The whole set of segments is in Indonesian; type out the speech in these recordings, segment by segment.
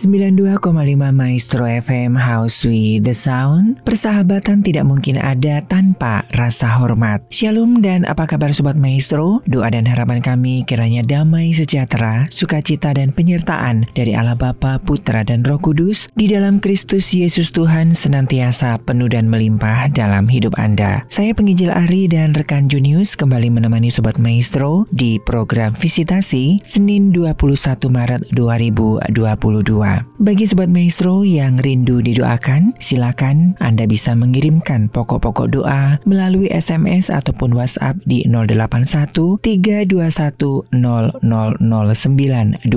92,5 Maestro FM, How Sweet The Sound. Persahabatan tidak mungkin ada tanpa rasa hormat. Shalom dan apa kabar Sobat Maestro? Doa dan harapan kami kiranya damai sejahtera, sukacita dan penyertaan dari Allah Bapa, Putra dan Roh Kudus di dalam Kristus Yesus Tuhan senantiasa penuh dan melimpah dalam hidup Anda. Saya penginjil Ari dan rekan Junius kembali menemani Sobat Maestro di program Visitasi Senin 21 Maret 2022. Bagi Sobat Maestro yang rindu didoakan, silakan Anda bisa mengirimkan pokok-pokok doa melalui SMS ataupun WhatsApp di 081 321 000925.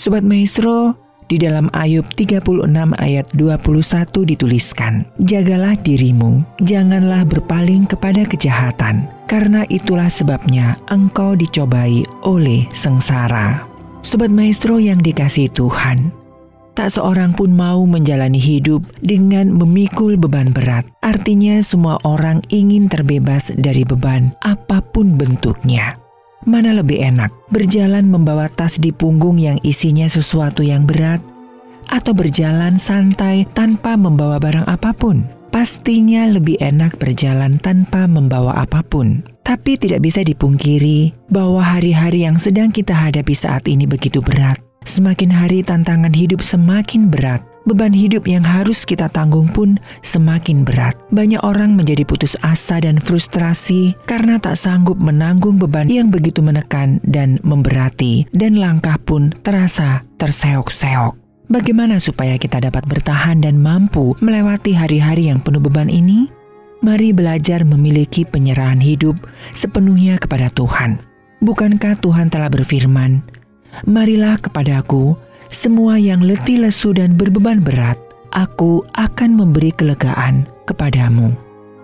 Sobat Maestro, di dalam Ayub 36 ayat 21 dituliskan, "Jagalah dirimu, janganlah berpaling kepada kejahatan, karena itulah sebabnya engkau dicobai oleh sengsara." Sobat Maestro yang dikasihi Tuhan, tak seorang pun mau menjalani hidup dengan memikul beban berat. Artinya semua orang ingin terbebas dari beban apapun bentuknya. Mana lebih enak, berjalan membawa tas di punggung yang isinya sesuatu yang berat, atau berjalan santai tanpa membawa barang apapun? Pastinya lebih enak berjalan tanpa membawa apapun. Tapi tidak bisa dipungkiri bahwa hari-hari yang sedang kita hadapi saat ini begitu berat. Semakin hari tantangan hidup semakin berat. Beban hidup yang harus kita tanggung pun semakin berat. Banyak orang menjadi putus asa dan frustrasi karena tak sanggup menanggung beban yang begitu menekan dan memberati. Dan langkah pun terasa terseok-seok. Bagaimana supaya kita dapat bertahan dan mampu melewati hari-hari yang penuh beban ini? Mari belajar memiliki penyerahan hidup sepenuhnya kepada Tuhan. Bukankah Tuhan telah berfirman, "Marilah kepadaku, semua yang letih lesu dan berbeban berat, aku akan memberi kelegaan kepadamu."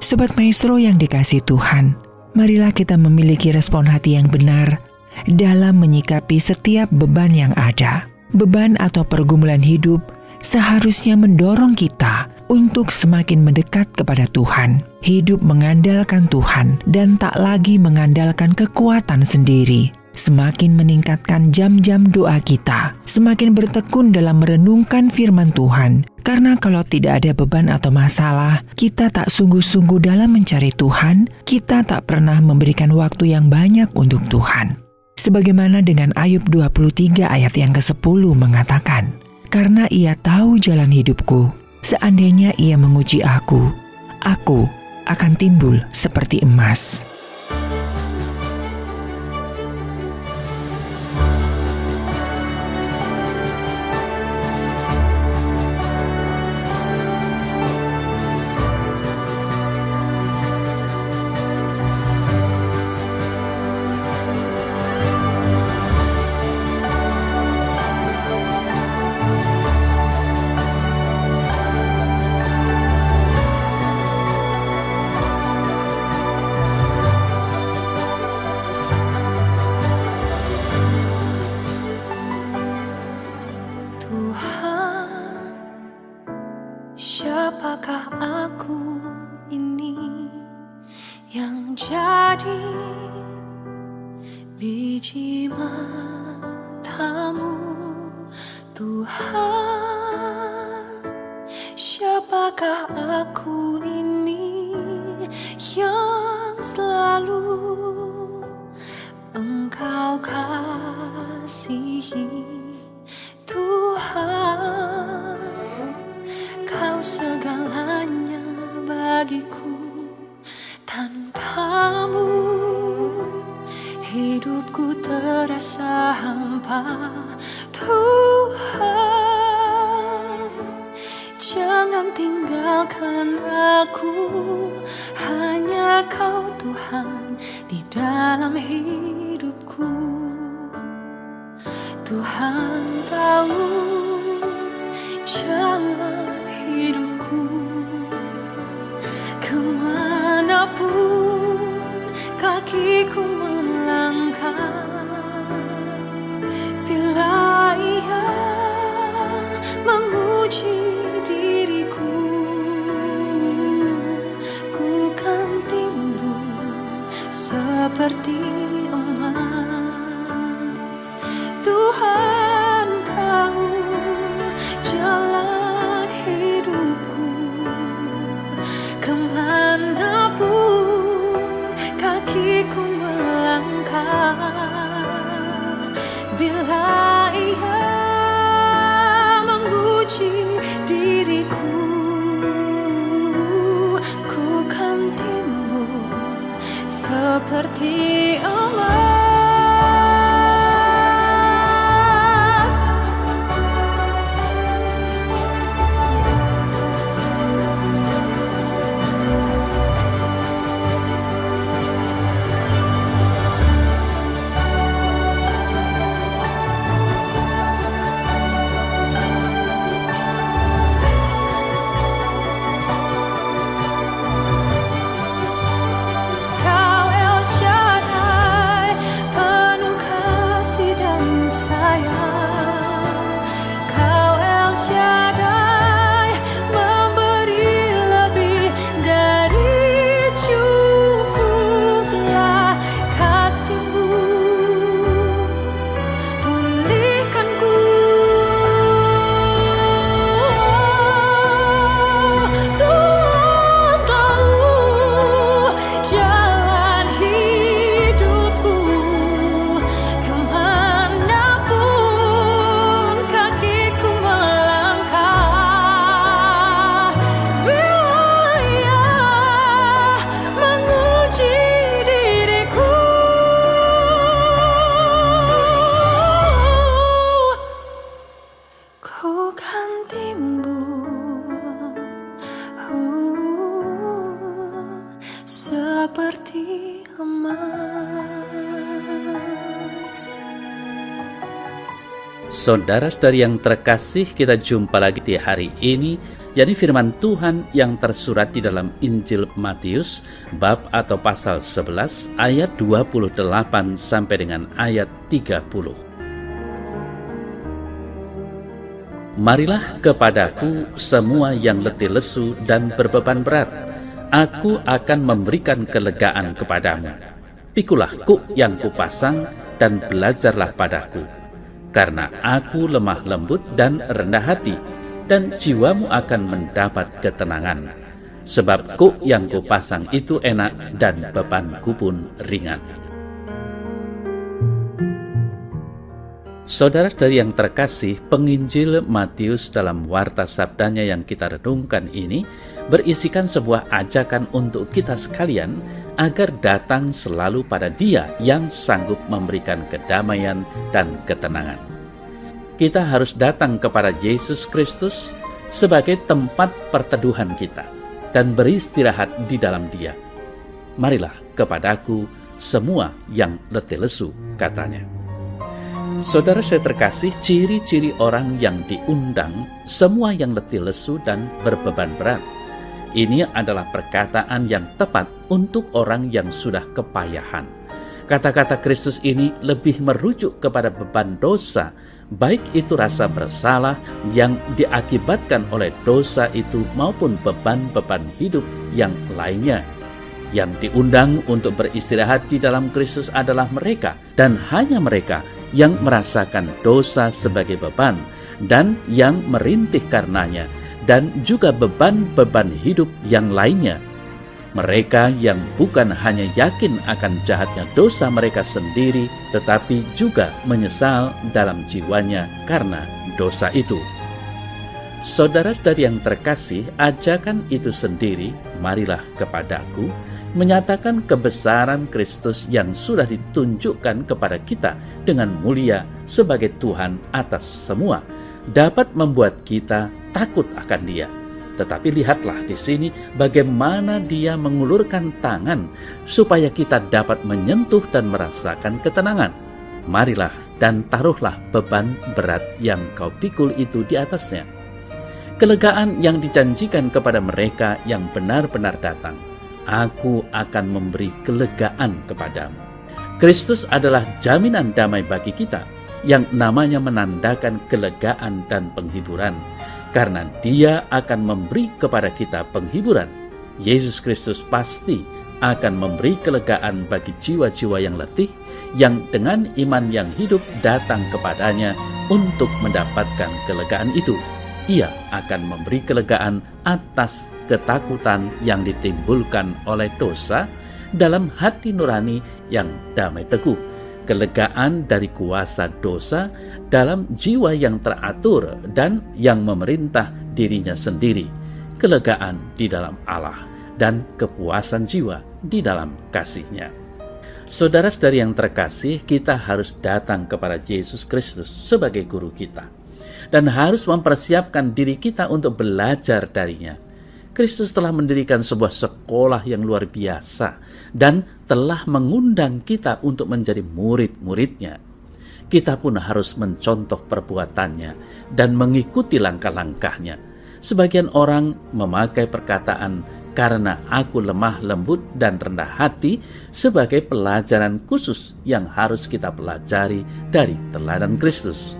Sobat Maestro yang dikasihi Tuhan, marilah kita memiliki respon hati yang benar dalam menyikapi setiap beban yang ada. Beban atau pergumulan hidup seharusnya mendorong kita untuk semakin mendekat kepada Tuhan, hidup mengandalkan Tuhan dan tak lagi mengandalkan kekuatan sendiri. Semakin meningkatkan jam-jam doa kita, semakin bertekun dalam merenungkan firman Tuhan. Karena kalau tidak ada beban atau masalah, kita tak sungguh-sungguh dalam mencari Tuhan, kita tak pernah memberikan waktu yang banyak untuk Tuhan. Sebagaimana dengan Ayub 23 ayat yang ke-10 mengatakan, "Karena ia tahu jalan hidupku, seandainya ia menguji aku akan timbul seperti emas." Siapakah aku ini yang jadi biji matamu, Tuhan? Siapakah aku ini yang selalu Engkau kasihi, Tuhan? Kau segalanya bagiku, tanpamu hidupku terasa hampa, Tuhan. Jangan tinggalkan aku, hanya Kau Tuhan di dalam hidupku. Tuhan tahu jalan hidupku, kemanapun kakiku melangkah, bila Ia menguji diriku, ku kan timbul seperti emas. Tuhan tahu jalan hidupku, kemanapun kakiku melangkah. Bila Ia menguji diriku, ku kan timbul seperti Allah. Saudara-saudari yang terkasih, kita jumpa lagi di hari ini, yakni firman Tuhan yang tersurat di dalam Injil Matius bab atau pasal 11 ayat 28 sampai dengan ayat 30. Marilah kepadaku semua yang letih lesu dan berbeban berat, aku akan memberikan kelegaan kepadamu. Pikulah kuk yang kupasang dan belajarlah padaku, karena aku lemah lembut dan rendah hati, dan jiwamu akan mendapat ketenangan. Sebab kuk yang kupasang itu enak, dan bebanku pun ringan. Saudara-saudari yang terkasih, penginjil Matius dalam warta sabdanya yang kita renungkan ini berisikan sebuah ajakan untuk kita sekalian agar datang selalu pada Dia yang sanggup memberikan kedamaian dan ketenangan. Kita harus datang kepada Yesus Kristus sebagai tempat perteduhan kita dan beristirahat di dalam Dia. Marilah kepadaku semua yang letih lesu, katanya. Saudara saya terkasih, ciri-ciri orang yang diundang semua yang letih lesu dan berbeban berat. Ini adalah perkataan yang tepat untuk orang yang sudah kepayahan. Kata-kata Kristus ini lebih merujuk kepada beban dosa, baik itu rasa bersalah yang diakibatkan oleh dosa itu maupun beban-beban hidup yang lainnya. Yang diundang untuk beristirahat di dalam Kristus adalah mereka, dan hanya mereka yang merasakan dosa sebagai beban dan yang merintih karenanya, dan juga beban-beban hidup yang lainnya. Mereka yang bukan hanya yakin akan jahatnya dosa mereka sendiri, tetapi juga menyesal dalam jiwanya karena dosa itu. Saudara-saudari yang terkasih, ajakan itu sendiri, marilah kepadaku, menyatakan kebesaran Kristus yang sudah ditunjukkan kepada kita dengan mulia sebagai Tuhan atas semua, dapat membuat kita takut akan Dia. Tetapi lihatlah di sini bagaimana Dia mengulurkan tangan supaya kita dapat menyentuh dan merasakan ketenangan. Marilah dan taruhlah beban berat yang kau pikul itu di atasnya. Kelegaan yang dijanjikan kepada mereka yang benar-benar datang, aku akan memberi kelegaan kepadamu. Kristus adalah jaminan damai bagi kita, yang namanya menandakan kelegaan dan penghiburan, karena Dia akan memberi kepada kita penghiburan. Yesus Kristus pasti akan memberi kelegaan bagi jiwa-jiwa yang letih, yang dengan iman yang hidup datang kepadanya untuk mendapatkan kelegaan itu. Ia akan memberi kelegaan atas ketakutan yang ditimbulkan oleh dosa dalam hati nurani yang damai teguh. Kelegaan dari kuasa dosa dalam jiwa yang teratur dan yang memerintah dirinya sendiri. Kelegaan di dalam Allah dan kepuasan jiwa di dalam kasih-Nya. Saudara-saudari yang terkasih, kita harus datang kepada Yesus Kristus sebagai guru kita dan harus mempersiapkan diri kita untuk belajar darinya. Kristus telah mendirikan sebuah sekolah yang luar biasa dan telah mengundang kita untuk menjadi murid-murid-Nya. Kita pun harus mencontoh perbuatannya dan mengikuti langkah-langkah-Nya. Sebagian orang memakai perkataan "karena aku lemah lembut dan rendah hati" sebagai pelajaran khusus yang harus kita pelajari dari teladan Kristus.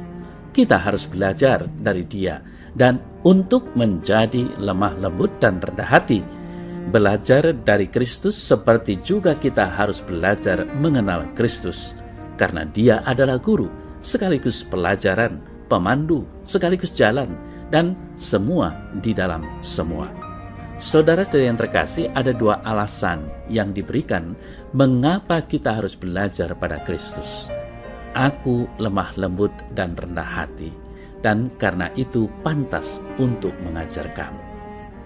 Kita harus belajar dari Dia dan untuk menjadi lemah lembut dan rendah hati. Belajar dari Kristus seperti juga kita harus belajar mengenal Kristus, karena Dia adalah guru, sekaligus pelajaran, pemandu, sekaligus jalan, dan semua di dalam semua. Saudara-saudari yang terkasih, ada dua alasan yang diberikan mengapa kita harus belajar pada Kristus. Aku lemah lembut dan rendah hati, dan karena itu pantas untuk mengajar kamu.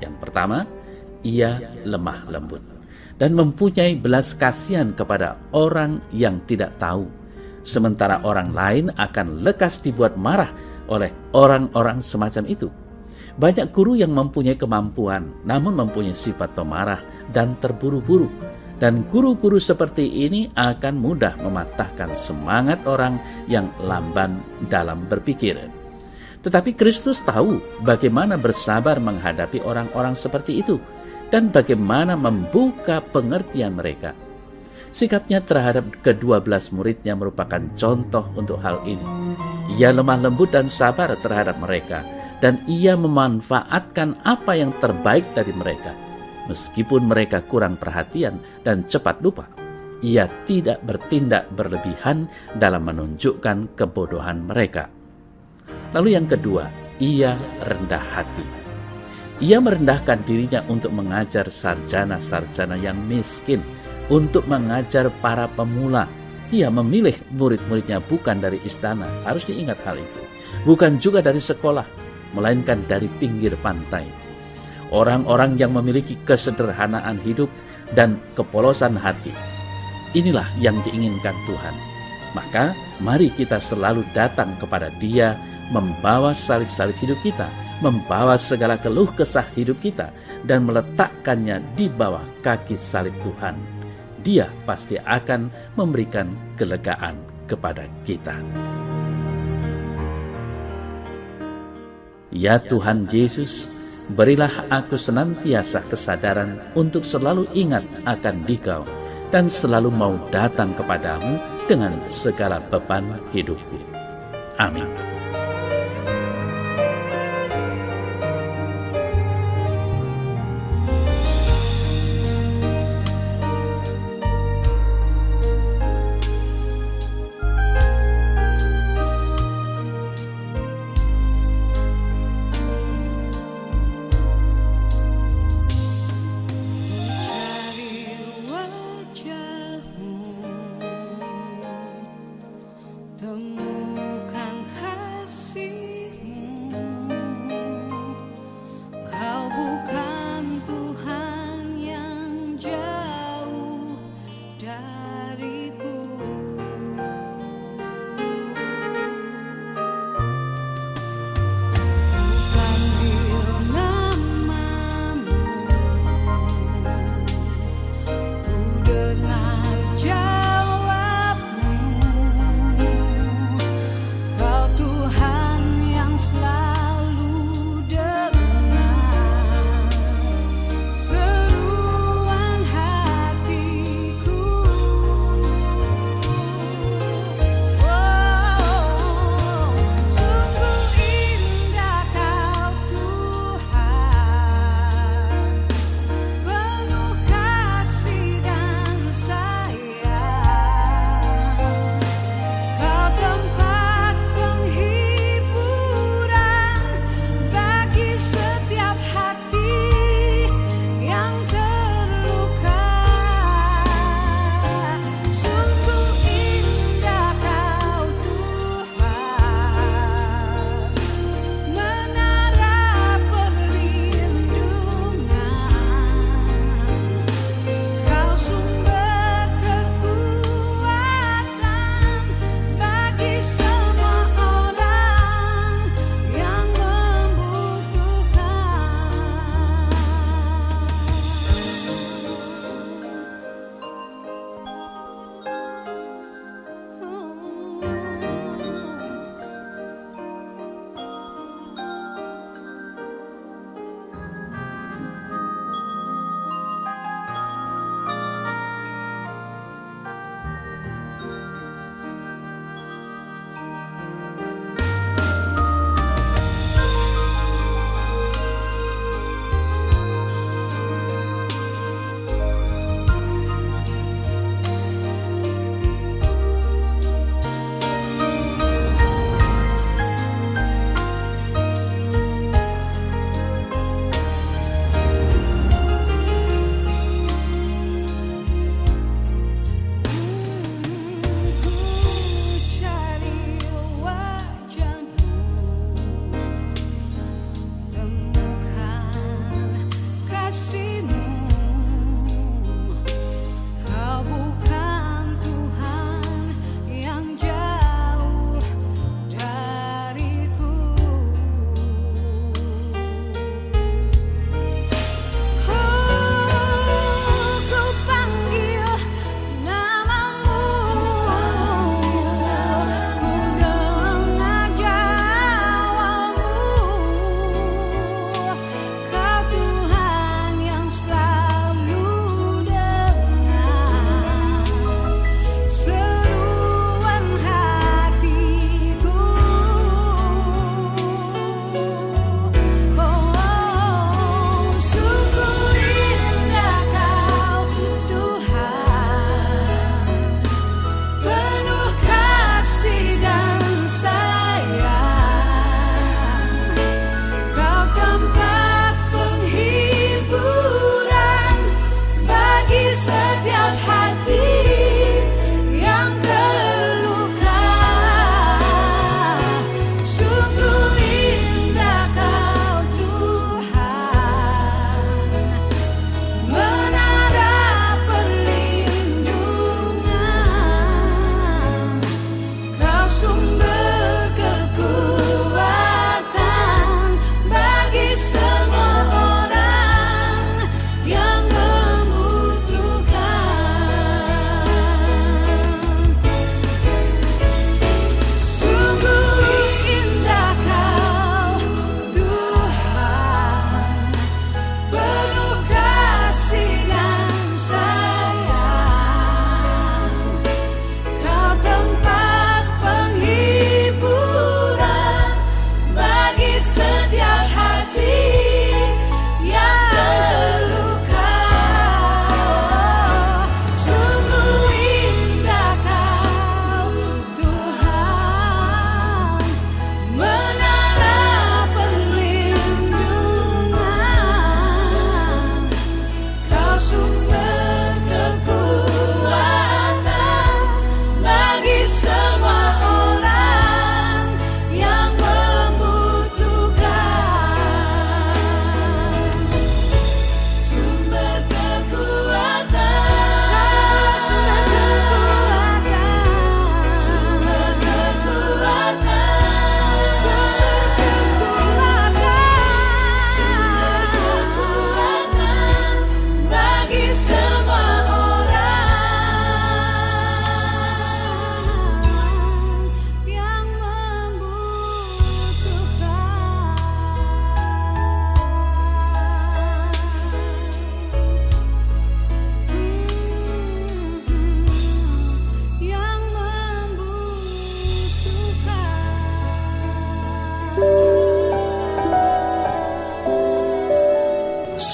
Yang pertama, ia lemah lembut dan mempunyai belas kasihan kepada orang yang tidak tahu, sementara orang lain akan lekas dibuat marah oleh orang-orang semacam itu. Banyak guru yang mempunyai kemampuan, namun mempunyai sifat pemarah dan terburu-buru. Dan guru-guru seperti ini akan mudah mematahkan semangat orang yang lamban dalam berpikir. Tetapi Kristus tahu bagaimana bersabar menghadapi orang-orang seperti itu dan bagaimana membuka pengertian mereka. Sikapnya terhadap ke-12 muridnya merupakan contoh untuk hal ini. Ia lemah lembut dan sabar terhadap mereka, dan ia memanfaatkan apa yang terbaik dari mereka. Meskipun mereka kurang perhatian dan cepat lupa, ia tidak bertindak berlebihan dalam menunjukkan kebodohan mereka. Lalu yang kedua, ia rendah hati. Ia merendahkan dirinya untuk mengajar sarjana-sarjana yang miskin, untuk mengajar para pemula. Dia memilih murid-muridnya bukan dari istana, harus diingat hal itu. Bukan juga dari sekolah, melainkan dari pinggir pantai. Orang-orang yang memiliki kesederhanaan hidup dan kepolosan hati. Inilah yang diinginkan Tuhan. Maka mari kita selalu datang kepada Dia, membawa salib-salib hidup kita, membawa segala keluh kesah hidup kita, dan meletakkannya di bawah kaki salib Tuhan. Dia pasti akan memberikan kelegaan kepada kita. Ya Tuhan Yesus, berilah aku senantiasa kesadaran untuk selalu ingat akan Dikau dan selalu mau datang kepadamu dengan segala beban hidupku. Amin. Temukan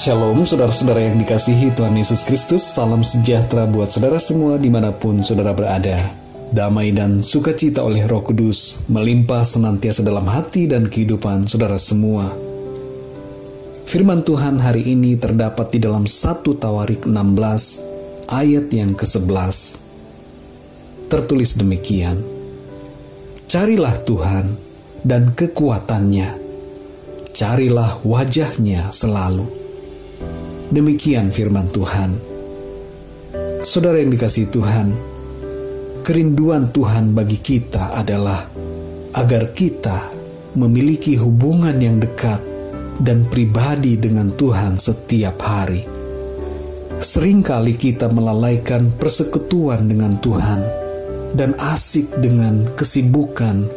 Shalom saudara-saudara yang dikasihi Tuhan Yesus Kristus. Salam sejahtera buat saudara semua dimanapun saudara berada. Damai dan sukacita oleh Roh Kudus melimpah senantiasa dalam hati dan kehidupan saudara semua. Firman Tuhan hari ini terdapat di dalam 1 Tawarikh 16 ayat yang ke-11. Tertulis demikian, carilah Tuhan dan kekuatannya, carilah wajahnya selalu. Demikian firman Tuhan. Saudara yang dikasihi Tuhan, kerinduan Tuhan bagi kita adalah agar kita memiliki hubungan yang dekat dan pribadi dengan Tuhan setiap hari. Seringkali kita melalaikan persekutuan dengan Tuhan dan asik dengan kesibukan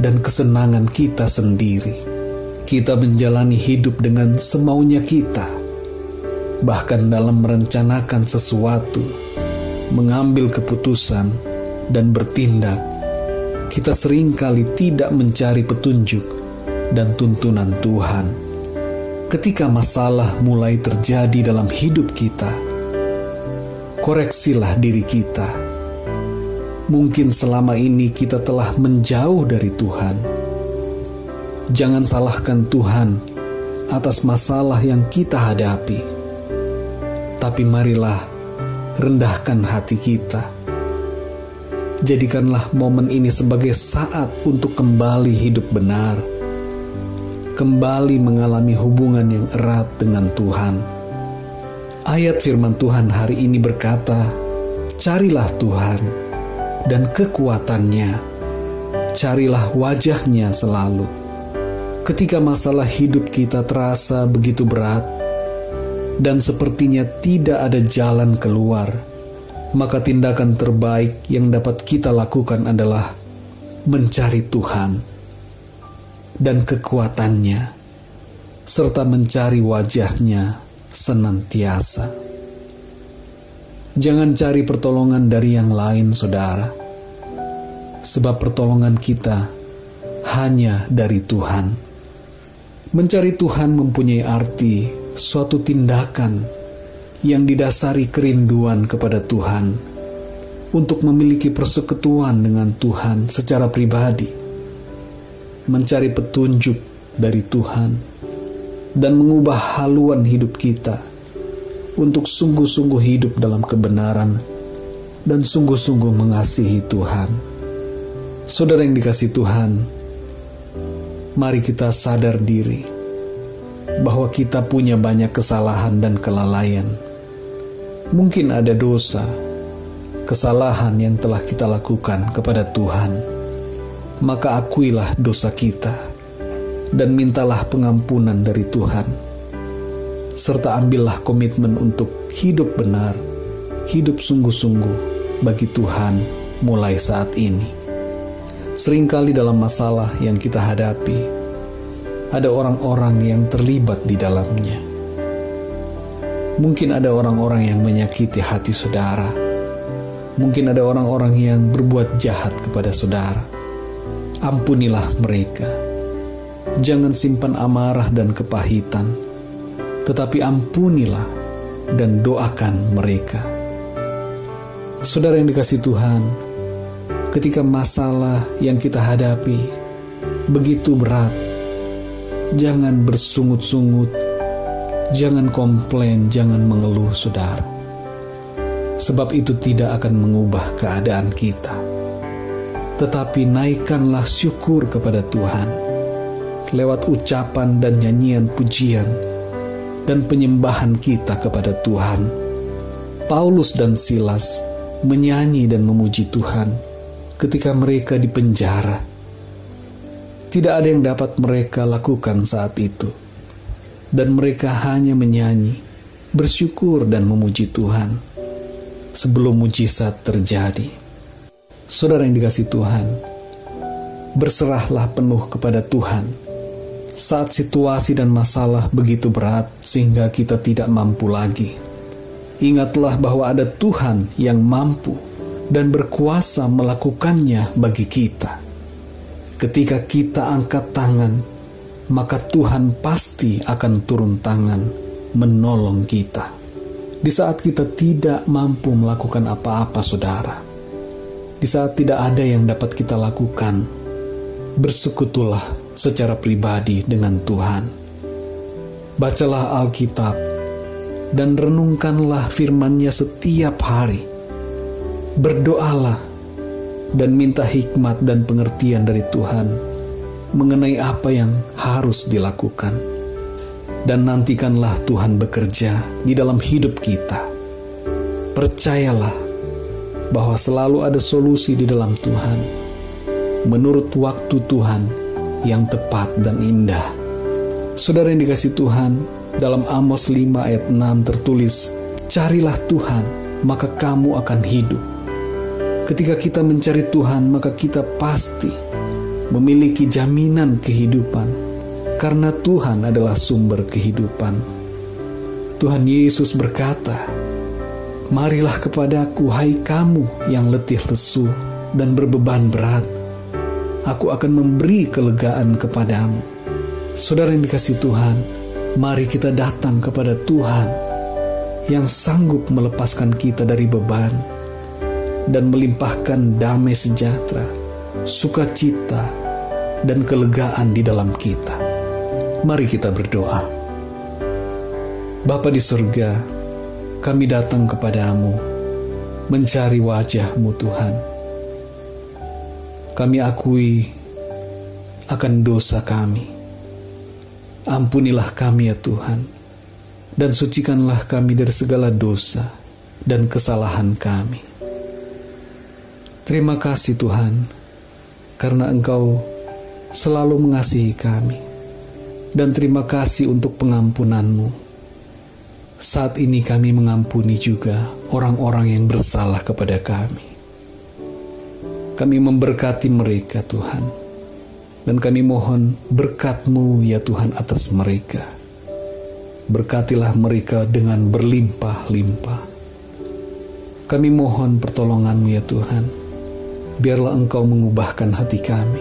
dan kesenangan kita sendiri. Kita menjalani hidup dengan semaunya kita. Bahkan dalam merencanakan sesuatu, mengambil keputusan, dan bertindak, kita seringkali tidak mencari petunjuk dan tuntunan Tuhan. Ketika masalah mulai terjadi dalam hidup kita, koreksilah diri kita. Mungkin selama ini kita telah menjauh dari Tuhan. Jangan salahkan Tuhan atas masalah yang kita hadapi. Tapi marilah rendahkan hati kita. Jadikanlah momen ini sebagai saat untuk kembali hidup benar. Kembali mengalami hubungan yang erat dengan Tuhan. Ayat firman Tuhan hari ini berkata, carilah Tuhan dan kekuatannya, carilah wajahnya selalu. Ketika masalah hidup kita terasa begitu berat, dan sepertinya tidak ada jalan keluar, maka tindakan terbaik yang dapat kita lakukan adalah mencari Tuhan dan kekuatannya, serta mencari wajahnya senantiasa. Jangan cari pertolongan dari yang lain, saudara, sebab pertolongan kita hanya dari Tuhan. Mencari Tuhan mempunyai arti suatu tindakan yang didasari kerinduan kepada Tuhan untuk memiliki persekutuan dengan Tuhan secara pribadi, mencari petunjuk dari Tuhan, dan mengubah haluan hidup kita untuk sungguh-sungguh hidup dalam kebenaran dan sungguh-sungguh mengasihi Tuhan. Saudara yang dikasihi Tuhan, mari kita sadar diri bahwa kita punya banyak kesalahan dan kelalaian. Mungkin ada dosa, kesalahan yang telah kita lakukan kepada Tuhan. Maka akuilah dosa kita dan mintalah pengampunan dari Tuhan. Serta ambillah komitmen untuk hidup benar, hidup sungguh-sungguh bagi Tuhan mulai saat ini. Seringkali dalam masalah yang kita hadapi, ada orang-orang yang terlibat di dalamnya. Mungkin ada orang-orang yang menyakiti hati saudara. Mungkin ada orang-orang yang berbuat jahat kepada saudara. Ampunilah mereka. Jangan simpan amarah dan kepahitan, tetapi ampunilah dan doakan mereka. Saudara yang dikasihi Tuhan, ketika masalah yang kita hadapi begitu berat, jangan bersungut-sungut, jangan komplain, jangan mengeluh, saudara. Sebab itu tidak akan mengubah keadaan kita. Tetapi naikkanlah syukur kepada Tuhan lewat ucapan dan nyanyian pujian dan penyembahan kita kepada Tuhan. Paulus dan Silas menyanyi dan memuji Tuhan ketika mereka dipenjara. Tidak ada yang dapat mereka lakukan saat itu. Dan mereka hanya menyanyi, bersyukur dan memuji Tuhan sebelum mujizat terjadi. Saudara yang dikasihi Tuhan, berserahlah penuh kepada Tuhan saat situasi dan masalah begitu berat sehingga kita tidak mampu lagi. Ingatlah bahwa ada Tuhan yang mampu dan berkuasa melakukannya bagi kita. Ketika kita angkat tangan, maka Tuhan pasti akan turun tangan menolong kita. Di saat kita tidak mampu melakukan apa-apa, saudara, di saat tidak ada yang dapat kita lakukan, bersekutulah secara pribadi dengan Tuhan. Bacalah Alkitab dan renungkanlah firman-Nya setiap hari. Berdoalah dan minta hikmat dan pengertian dari Tuhan mengenai apa yang harus dilakukan. Dan nantikanlah Tuhan bekerja di dalam hidup kita. Percayalah bahwa selalu ada solusi di dalam Tuhan, menurut waktu Tuhan yang tepat dan indah. Saudara yang dikasih Tuhan, dalam Amos 5 ayat 6 tertulis, "Carilah Tuhan, maka kamu akan hidup." Ketika kita mencari Tuhan, maka kita pasti memiliki jaminan kehidupan, karena Tuhan adalah sumber kehidupan. Tuhan Yesus berkata, "Marilah kepadaku, hai kamu yang letih lesu dan berbeban berat. Aku akan memberi kelegaan kepadamu." Saudara yang dikasih Tuhan, mari kita datang kepada Tuhan yang sanggup melepaskan kita dari beban dan melimpahkan damai sejahtera, sukacita, dan kelegaan di dalam kita. Mari kita berdoa. Bapa di surga, kami datang kepadamu, mencari wajah-Mu Tuhan. Kami akui akan dosa kami. Ampunilah kami ya Tuhan, dan sucikanlah kami dari segala dosa dan kesalahan kami. Terima kasih Tuhan, karena Engkau selalu mengasihi kami. Dan terima kasih untuk pengampunan-Mu. Saat ini kami mengampuni juga orang-orang yang bersalah kepada kami. Kami memberkati mereka Tuhan, dan kami mohon berkat-Mu ya Tuhan atas mereka. Berkatilah mereka dengan berlimpah-limpah. Kami mohon pertolongan-Mu ya Tuhan, biarlah Engkau mengubahkan hati kami,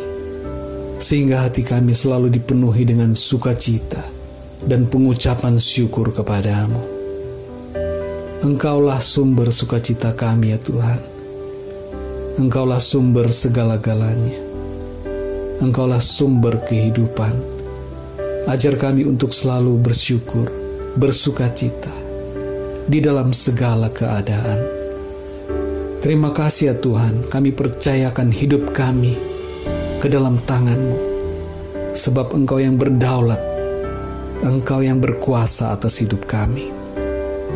sehingga hati kami selalu dipenuhi dengan sukacita dan pengucapan syukur kepadamu. Engkaulah sumber sukacita kami ya Tuhan. Engkaulah sumber segala-galanya. Engkaulah sumber kehidupan. Ajar kami untuk selalu bersyukur, bersukacita di dalam segala keadaan. Terima kasih ya Tuhan, kami percayakan hidup kami ke dalam tangan-Mu, sebab Engkau yang berdaulat, Engkau yang berkuasa atas hidup kami.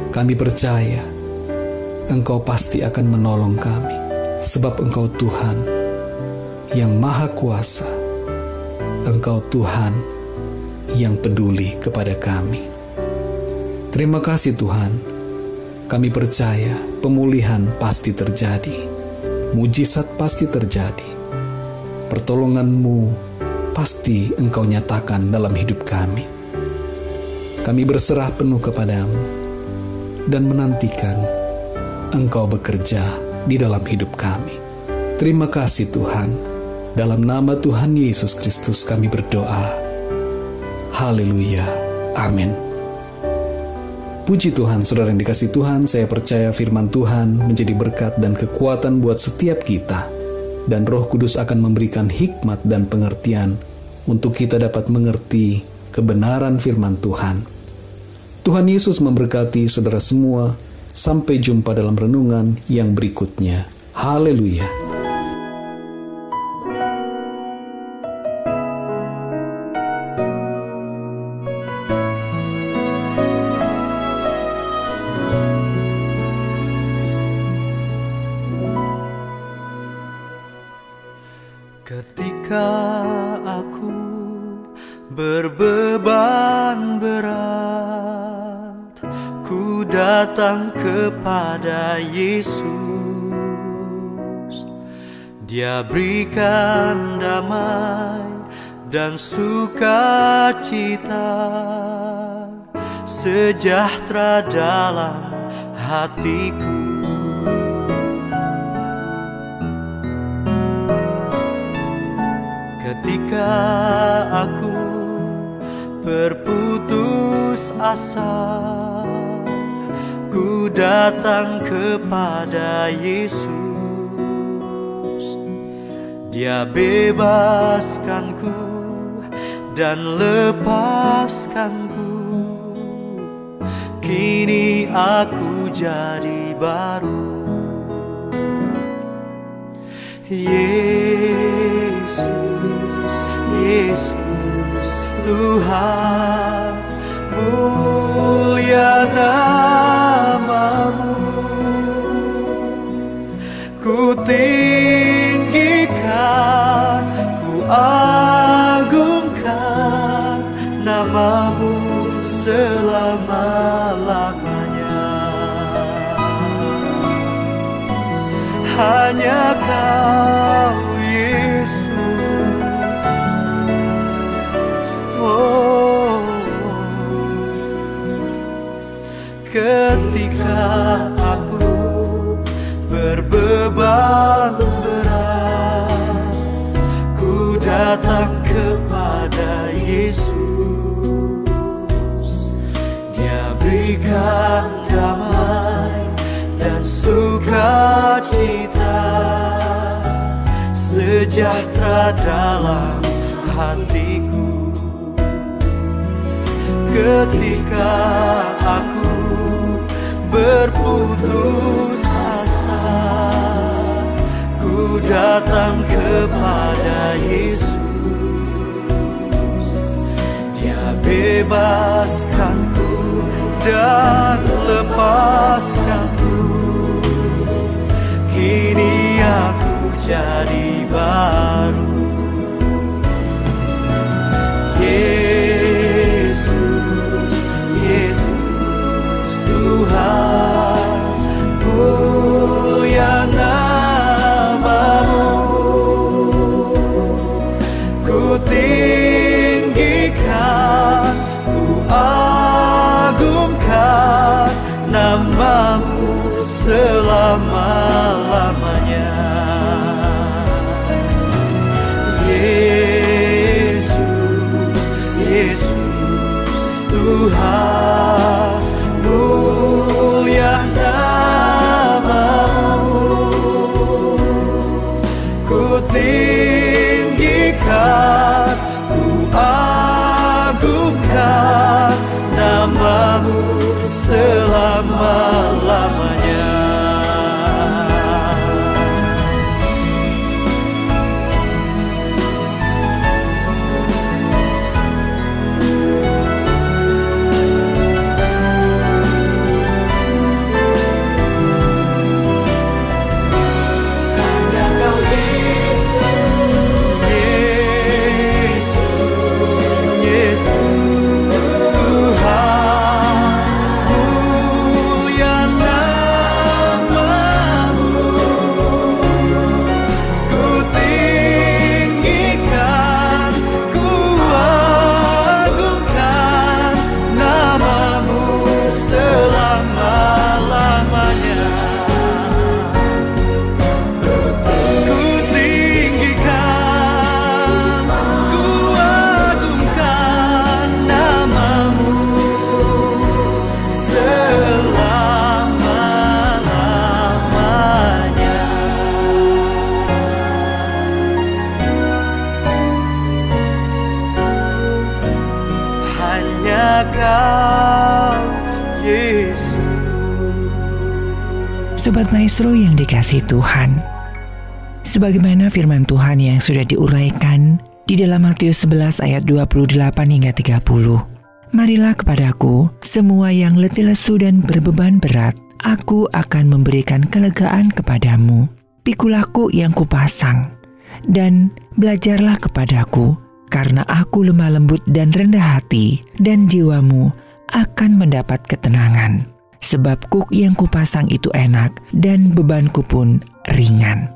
Kami percaya Engkau pasti akan menolong kami, sebab Engkau Tuhan yang Maha Kuasa. Engkau Tuhan yang peduli kepada kami. Terima kasih Tuhan. Kami percaya pemulihan pasti terjadi, mujizat pasti terjadi, pertolongan-Mu pasti Engkau nyatakan dalam hidup kami. Kami berserah penuh kepadamu dan menantikan Engkau bekerja di dalam hidup kami. Terima kasih Tuhan. Dalam nama Tuhan Yesus Kristus kami berdoa. Haleluya. Amin. Puji Tuhan, saudara yang dikasih Tuhan. Saya percaya firman Tuhan menjadi berkat dan kekuatan buat setiap kita. Dan Roh Kudus akan memberikan hikmat dan pengertian untuk kita dapat mengerti kebenaran firman Tuhan. Tuhan Yesus memberkati saudara semua. Sampai jumpa dalam renungan yang berikutnya. Haleluya. Ketika aku berbeban berat, ku datang kepada Yesus. Dia berikan damai dan sukacita, sejahtera dalam hatiku. Ketika aku berputus asa, datang kepada Yesus, Dia bebaskanku dan lepaskanku. Kini aku jadi baru. Yesus, Yesus Tuhan, mulia namamu, ku tinggikan, ku agungkan namamu selama-lamanya. Hanya Kau, Yesus, ketika aku berbeban berat, ku datang kepada Yesus. Dia berikan damai dan sukacita, sejahtera dalam hatiku. Ketika aku berputus asa, ku datang kepada Yesus. Dia bebaskanku dan lepaskanku. Kini aku jadi baru. Yesus, Yesus Tuhan, mulia namamu, ku tinggikan, ku agungkan namamu selama-lamanya. Yesus, Yesus Tuhan, mulia namamu, ku tinggikan, ku agungkan namamu selama-lamanya. Sobat Maestro yang dikasih Tuhan, sebagaimana firman Tuhan yang sudah diuraikan di dalam Matius 11 ayat 28 hingga 30. Marilah kepadaku semua yang letih lesu dan berbeban berat, aku akan memberikan kelegaan kepadamu. Pikulahku yang kupasang, dan belajarlah kepadaku, karena aku lemah lembut dan rendah hati, dan jiwamu akan mendapat ketenangan. Sebab kuk yang kupasang itu enak dan bebanku pun ringan.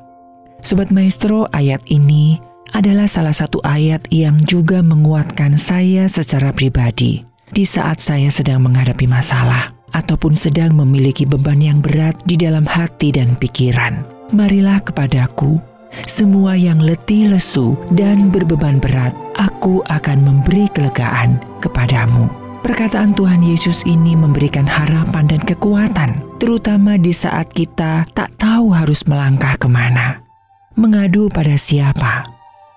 Sobat Maestro, ayat ini adalah salah satu ayat yang juga menguatkan saya secara pribadi di saat saya sedang menghadapi masalah ataupun sedang memiliki beban yang berat di dalam hati dan pikiran. Marilah kepadaku semua yang letih lesu dan berbeban berat, aku akan memberi kelegaan kepadamu. Perkataan Tuhan Yesus ini memberikan harapan dan kekuatan, terutama di saat kita tak tahu harus melangkah kemana, mengadu pada siapa,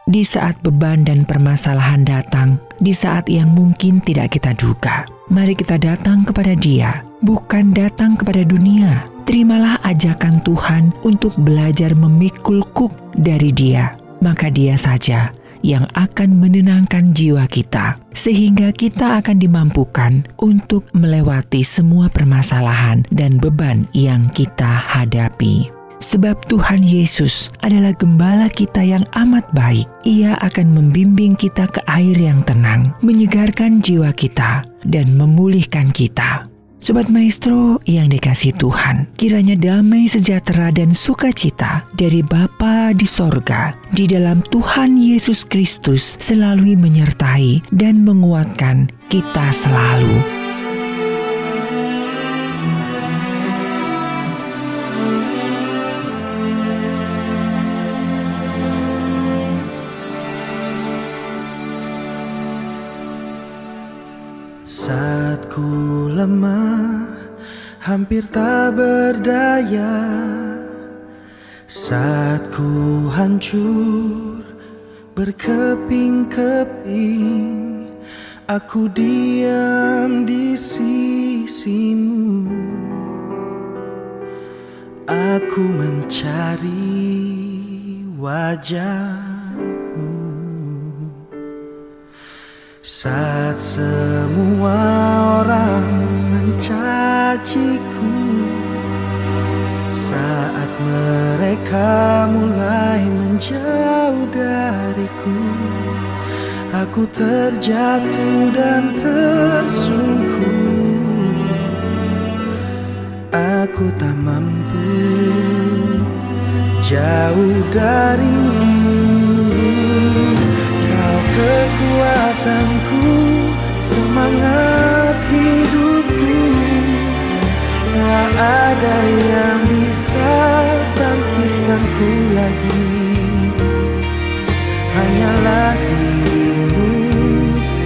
di saat beban dan permasalahan datang, di saat yang mungkin tidak kita duga. Mari kita datang kepada Dia, bukan datang kepada dunia. Terimalah ajakan Tuhan untuk belajar memikul kuk dari Dia, maka Dia saja yang akan menenangkan jiwa kita, sehingga kita akan dimampukan untuk melewati semua permasalahan dan beban yang kita hadapi. Sebab Tuhan Yesus adalah gembala kita yang amat baik. Ia akan membimbing kita ke air yang tenang, menyegarkan jiwa kita, dan memulihkan kita. Sobat Maestro yang dikasih Tuhan, kiranya damai sejahtera dan sukacita dari Bapa di sorga di dalam Tuhan Yesus Kristus selalu menyertai dan menguatkan kita selalu. Saat ku lemah, hampir tak berdaya, saat ku hancur berkeping-keping, aku diam di sisimu. Aku mencari wajahmu. Saat semua orang mencaciku, saat mereka mulai menjauh dariku, aku terjatuh dan tersungkur. Aku tak mampu jauh darimu. Kau kekuatan, semangat hidupku, tak ada yang bisa bangkitkanku lagi. Hanyalah dirimu,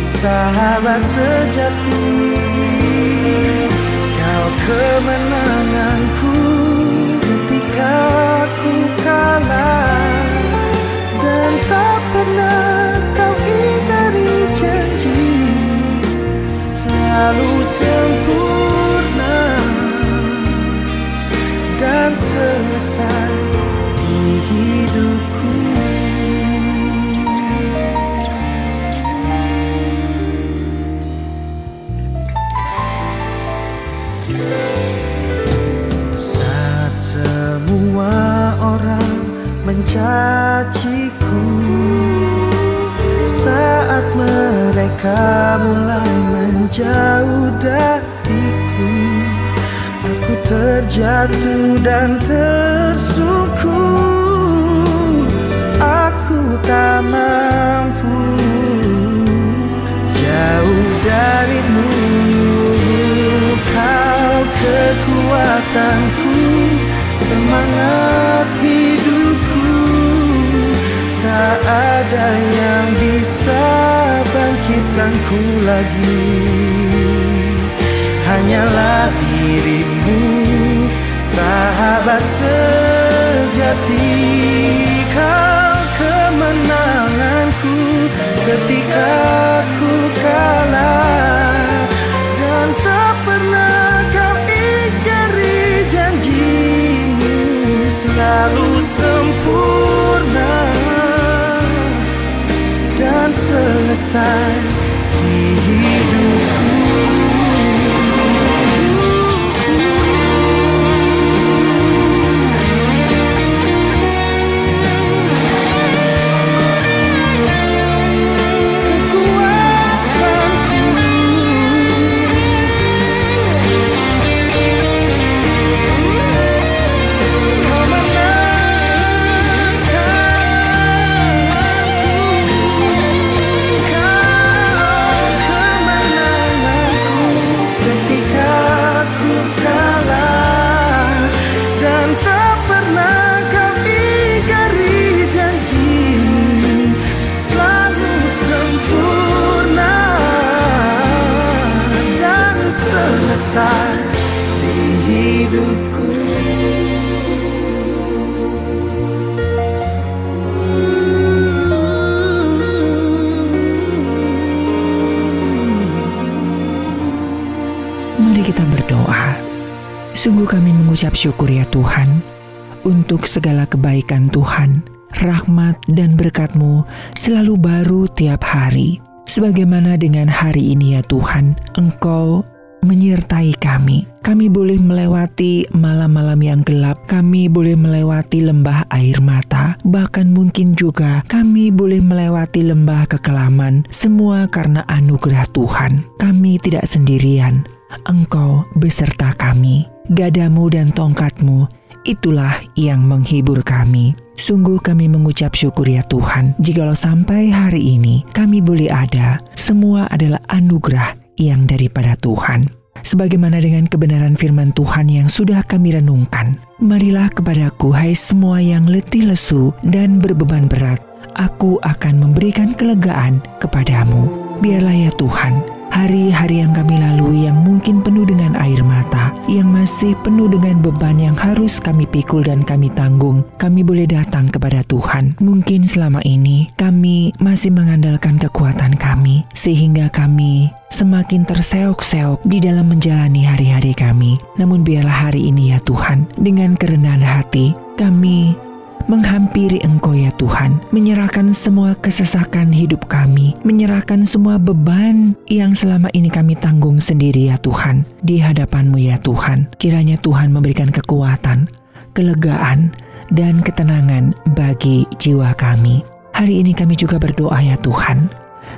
sahabat sejati. Kau kemenanganku ketika ku kalah, dan tak pernah kau ingkari janji. Selalu sempurna dan selesai di hidupku. Saat semua orang mencaciku, saat mereka mulai menjauh dariku, aku terjatuh dan tersungkur. Aku tak mampu jauh darimu. Kau kekuatanku, semangat hidupku, tak ada yang bisa bangkitkanku lagi. Hanyalah dirimu, sahabat sejati. Kau kemenanganku ketika ku kalah, dan tak pernah kau ingkari janjimu. Selalu sempurna dan selesai di hidupku. Sungguh kami mengucap syukur ya Tuhan, untuk segala kebaikan Tuhan, rahmat dan berkat-Mu selalu baru tiap hari. Sebagaimana dengan hari ini ya Tuhan, Engkau menyertai kami. Kami boleh melewati malam-malam yang gelap, kami boleh melewati lembah air mata, bahkan mungkin juga kami boleh melewati lembah kekelaman, semua karena anugerah Tuhan. Kami tidak sendirian, Engkau beserta kami. Gadamu dan tongkat-Mu, itulah yang menghibur kami. Sungguh kami mengucap syukur ya Tuhan, jikalau sampai hari ini kami boleh ada, semua adalah anugerah yang daripada Tuhan. Sebagaimana dengan kebenaran firman Tuhan yang sudah kami renungkan, marilah kepadaku hai semua yang letih lesu dan berbeban berat, aku akan memberikan kelegaan kepadamu. Biarlah ya Tuhan, hari-hari yang kami lalui yang mungkin penuh dengan air mata, yang masih penuh dengan beban yang harus kami pikul dan kami tanggung, kami boleh datang kepada Tuhan. Mungkin selama ini kami masih mengandalkan kekuatan kami, sehingga kami semakin terseok-seok di dalam menjalani hari-hari kami. Namun biarlah hari ini ya Tuhan, dengan kerendahan hati kami menghampiri Engkau ya Tuhan, menyerahkan semua kesesakan hidup kami, menyerahkan semua beban yang selama ini kami tanggung sendiri ya Tuhan, di hadapan-Mu ya Tuhan. Kiranya Tuhan memberikan kekuatan, kelegaan, dan ketenangan bagi jiwa kami. Hari ini kami juga berdoa ya Tuhan,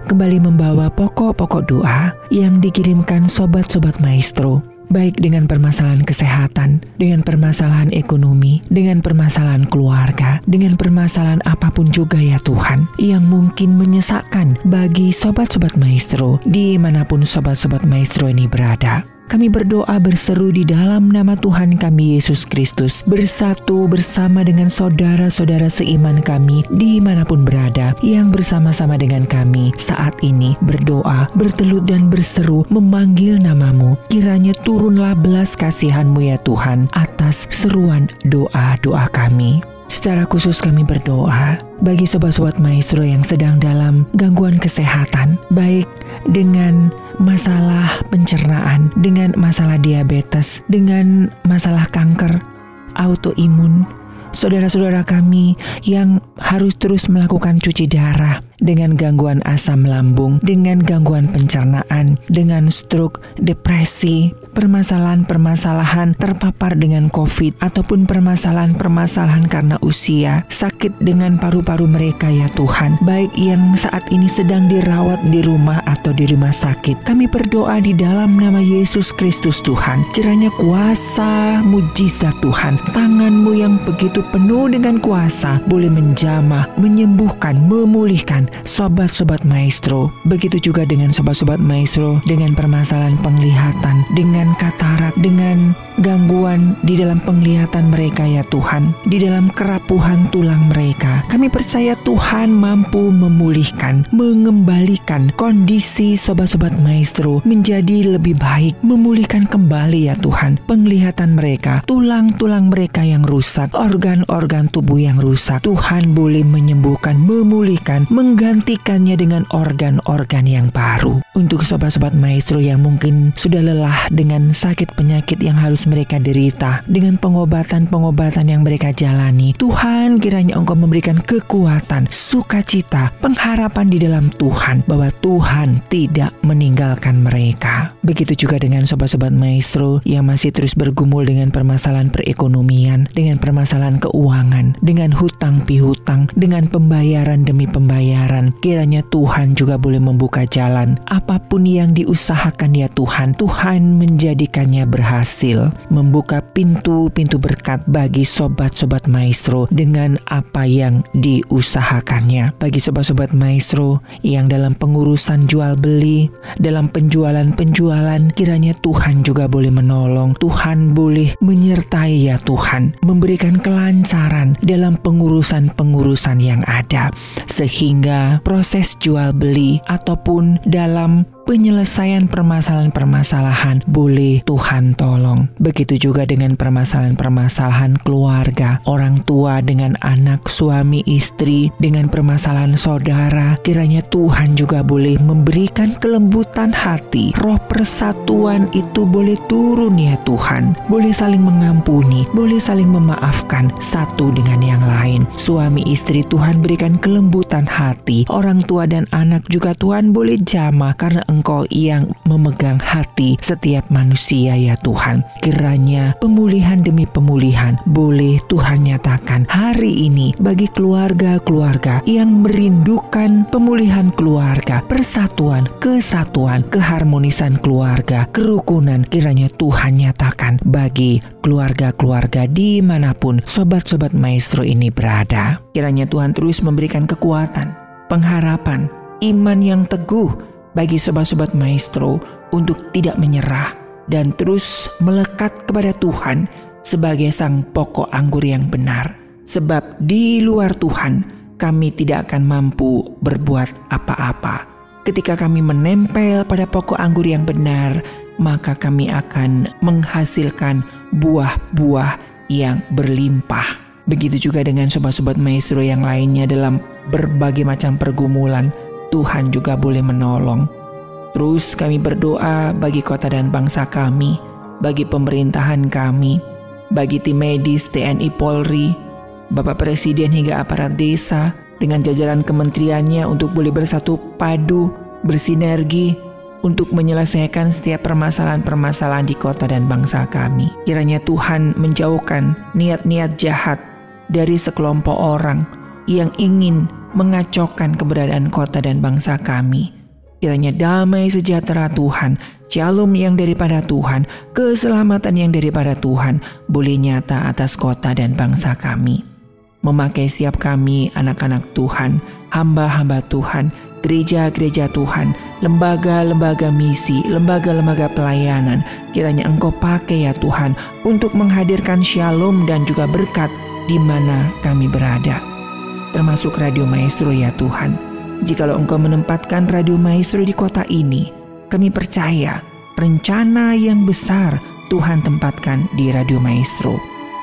kembali membawa pokok-pokok doa yang dikirimkan sobat-sobat Maestro, baik dengan permasalahan kesehatan, dengan permasalahan ekonomi, dengan permasalahan keluarga, dengan permasalahan apapun juga ya Tuhan, yang mungkin menyesakkan bagi sobat-sobat Maestro dimanapun sobat-sobat Maestro ini berada. Kami berdoa berseru di dalam nama Tuhan kami Yesus Kristus, bersatu bersama dengan saudara-saudara seiman kami dimanapun berada, yang bersama-sama dengan kami saat ini berdoa, bertelut dan berseru memanggil namamu. Kiranya turunlah belas kasihanmu ya Tuhan atas seruan doa-doa kami. Secara khusus kami berdoa bagi sobat-sobat Maestro yang sedang dalam gangguan kesehatan, baik dengan masalah pencernaan, dengan masalah diabetes, dengan masalah kanker, autoimun. Saudara-saudara kami yang harus terus melakukan cuci darah, dengan gangguan asam lambung, dengan gangguan pencernaan, dengan stroke, depresi, permasalahan-permasalahan terpapar dengan COVID, ataupun permasalahan-permasalahan karena usia, sakit dengan paru-paru mereka ya Tuhan, baik yang saat ini sedang dirawat di rumah atau di rumah sakit. Kami berdoa di dalam nama Yesus Kristus Tuhan, kiranya kuasa mujizat Tuhan, tangan-Mu yang begitu penuh dengan kuasa, boleh menjamah, menyembuhkan, memulihkan sobat-sobat Maestro. Begitu juga dengan sobat-sobat Maestro dengan permasalahan penglihatan, dengan katarak, dengan gangguan di dalam penglihatan mereka ya Tuhan, di dalam kerapuhan tulang mereka. Kami percaya Tuhan mampu memulihkan, mengembalikan kondisi sobat-sobat Maestro menjadi lebih baik, memulihkan kembali ya Tuhan penglihatan mereka, tulang-tulang mereka yang rusak, organ-organ tubuh yang rusak. Tuhan boleh menyembuhkan, memulihkan, menggantikannya dengan organ-organ yang baru. Untuk sobat-sobat Maestro yang mungkin sudah lelah dengan sakit penyakit yang harus mereka derita, dengan pengobatan-pengobatan yang mereka jalani, Tuhan kiranya Engkau memberikan kekuatan, sukacita, pengharapan di dalam Tuhan, bahwa Tuhan tidak meninggalkan mereka. Begitu juga dengan sobat-sobat Maestro yang masih terus bergumul dengan permasalahan perekonomian, dengan permasalahan keuangan, dengan hutang pihutang, dengan pembayaran demi pembayaran. Kiranya Tuhan juga boleh membuka jalan. Apapun yang diusahakan ya Tuhan, Tuhan menjadikannya berhasil, membuka pintu-pintu berkat bagi sobat-sobat Maestro dengan apa yang diusahakannya. Bagi sobat-sobat Maestro yang dalam pengurusan jual beli, dalam penjualan-penjualan, kiranya Tuhan juga boleh menolong, Tuhan boleh menyertai ya Tuhan, memberikan kelancaran dalam pengurusan-pengurusan yang ada, sehingga proses jual beli ataupun dalam penyelesaian permasalahan-permasalahan boleh Tuhan tolong. Begitu juga dengan permasalahan-permasalahan keluarga, orang tua dengan anak, suami, istri, dengan permasalahan saudara. Kiranya Tuhan juga boleh memberikan kelembutan hati. Roh persatuan itu boleh turun ya Tuhan. Boleh saling mengampuni, boleh saling memaafkan satu dengan yang lain. Suami istri Tuhan berikan kelembutan hati. Orang tua dan anak juga Tuhan boleh jamah, karena Engkau yang memegang hati setiap manusia ya Tuhan. Kiranya pemulihan demi pemulihan boleh Tuhan nyatakan hari ini bagi keluarga-keluarga yang merindukan pemulihan keluarga, persatuan, kesatuan, keharmonisan keluarga, kerukunan. Kiranya Tuhan nyatakan bagi keluarga-keluarga dimanapun sobat-sobat Maestro ini berada. Kiranya Tuhan terus memberikan kekuatan, pengharapan, iman yang teguh bagi sobat-sobat Maestro untuk tidak menyerah dan terus melekat kepada Tuhan sebagai sang pokok anggur yang benar. Sebab di luar Tuhan kami tidak akan mampu berbuat apa-apa. Ketika kami menempel pada pokok anggur yang benar, maka kami akan menghasilkan buah-buah yang berlimpah. Begitu juga dengan sobat-sobat Maestro yang lainnya dalam berbagai macam pergumulan, Tuhan juga boleh menolong. Terus kami berdoa bagi kota dan bangsa kami, bagi pemerintahan kami, bagi tim medis, TNI, Polri, Bapak Presiden hingga aparat desa, dengan jajaran kementeriannya untuk boleh bersatu padu, bersinergi, untuk menyelesaikan setiap permasalahan-permasalahan di kota dan bangsa kami. Kiranya Tuhan menjauhkan niat-niat jahat dari sekelompok orang yang ingin mengacaukan keberadaan kota dan bangsa kami. Kiranya damai sejahtera Tuhan, shalom yang daripada Tuhan, keselamatan yang daripada Tuhan boleh nyata atas kota dan bangsa kami. Memakai setiap kami anak-anak Tuhan, hamba-hamba Tuhan, gereja-gereja Tuhan, lembaga-lembaga misi, lembaga-lembaga pelayanan. Kiranya Engkau pakai ya Tuhan untuk menghadirkan shalom dan juga berkat di mana kami berada. Termasuk Radio Maestro ya Tuhan. Jikalau Engkau menempatkan Radio Maestro di kota ini, kami percaya rencana yang besar Tuhan tempatkan di Radio Maestro.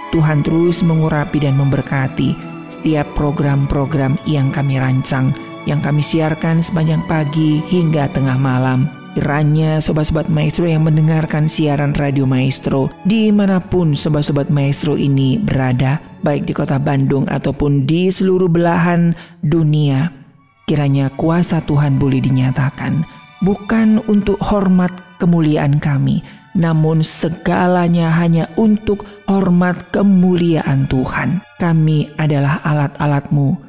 Tuhan terus mengurapi dan memberkati setiap program-program yang kami rancang, yang kami siarkan sepanjang pagi hingga tengah malam. Kiranya sobat-sobat Maestro yang mendengarkan siaran Radio Maestro dimanapun sobat-sobat Maestro ini berada, baik di kota Bandung ataupun di seluruh belahan dunia, kiranya kuasa Tuhan boleh dinyatakan, bukan untuk hormat kemuliaan kami, namun segalanya hanya untuk hormat kemuliaan Tuhan. Kami adalah alat-alat-Mu,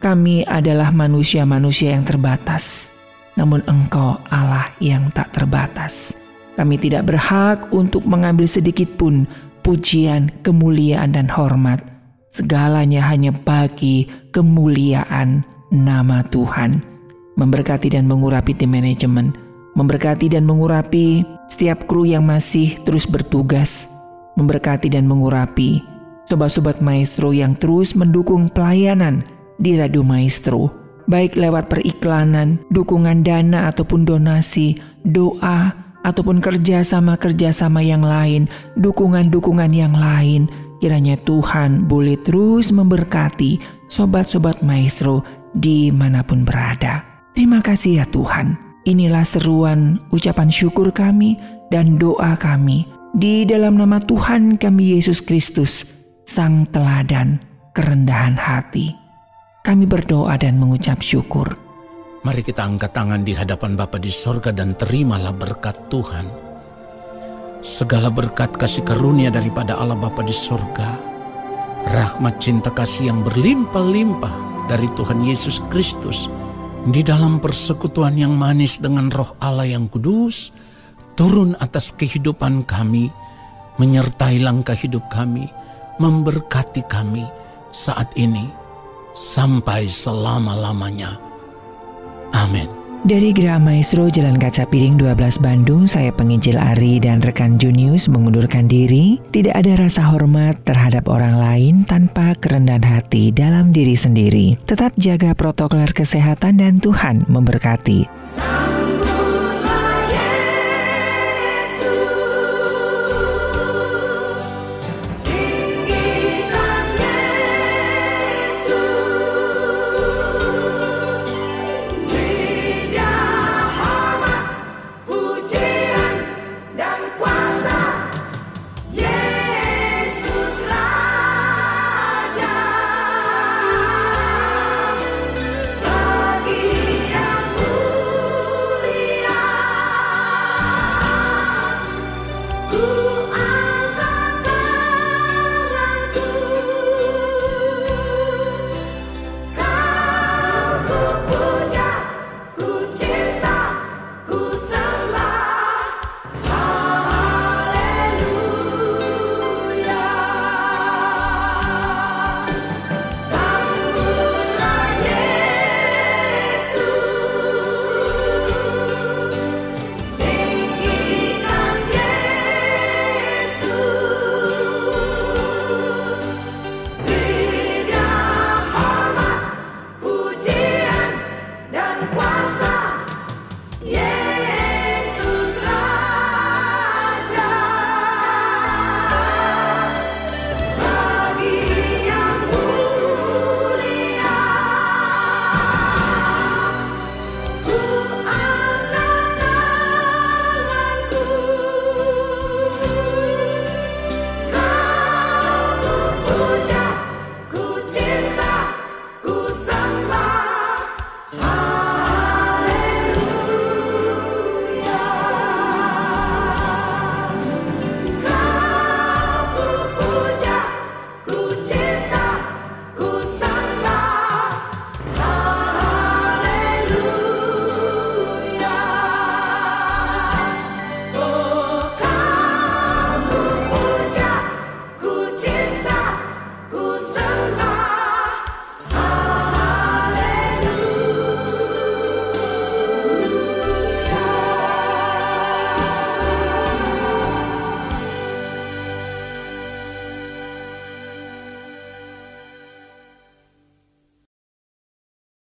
kami adalah manusia-manusia yang terbatas, namun Engkau Allah yang tak terbatas. Kami tidak berhak untuk mengambil sedikit pun pujian, kemuliaan dan hormat. Segalanya hanya bagi kemuliaan nama Tuhan. Memberkati dan mengurapi tim manajemen, memberkati dan mengurapi setiap kru yang masih terus bertugas, memberkati dan mengurapi sobat-sobat Maestro yang terus mendukung pelayanan di Radio Maestro, baik lewat periklanan, dukungan dana ataupun donasi, doa ataupun kerjasama-kerjasama yang lain, dukungan-dukungan yang lain. Kiranya Tuhan boleh terus memberkati sobat-sobat Maestro dimanapun berada. Terima kasih ya Tuhan. Inilah seruan ucapan syukur kami dan doa kami di dalam nama Tuhan kami Yesus Kristus, Sang Teladan Kerendahan Hati. Kami berdoa dan mengucap syukur. Mari kita angkat tangan di hadapan Bapa di sorga dan terimalah berkat Tuhan. Segala berkat kasih karunia daripada Allah Bapa di sorga, rahmat cinta kasih yang berlimpah-limpah dari Tuhan Yesus Kristus, di dalam persekutuan yang manis dengan Roh Allah yang kudus, turun atas kehidupan kami, menyertai langkah hidup kami, memberkati kami saat ini sampai selama-lamanya. Amin. Dari Graha Maestro Jalan Kaca Piring 12 Bandung, saya penginjil Ari dan rekan Junius mengundurkan diri. Tidak ada rasa hormat terhadap orang lain tanpa kerendahan hati dalam diri sendiri. Tetap jaga protokol kesehatan dan Tuhan memberkati.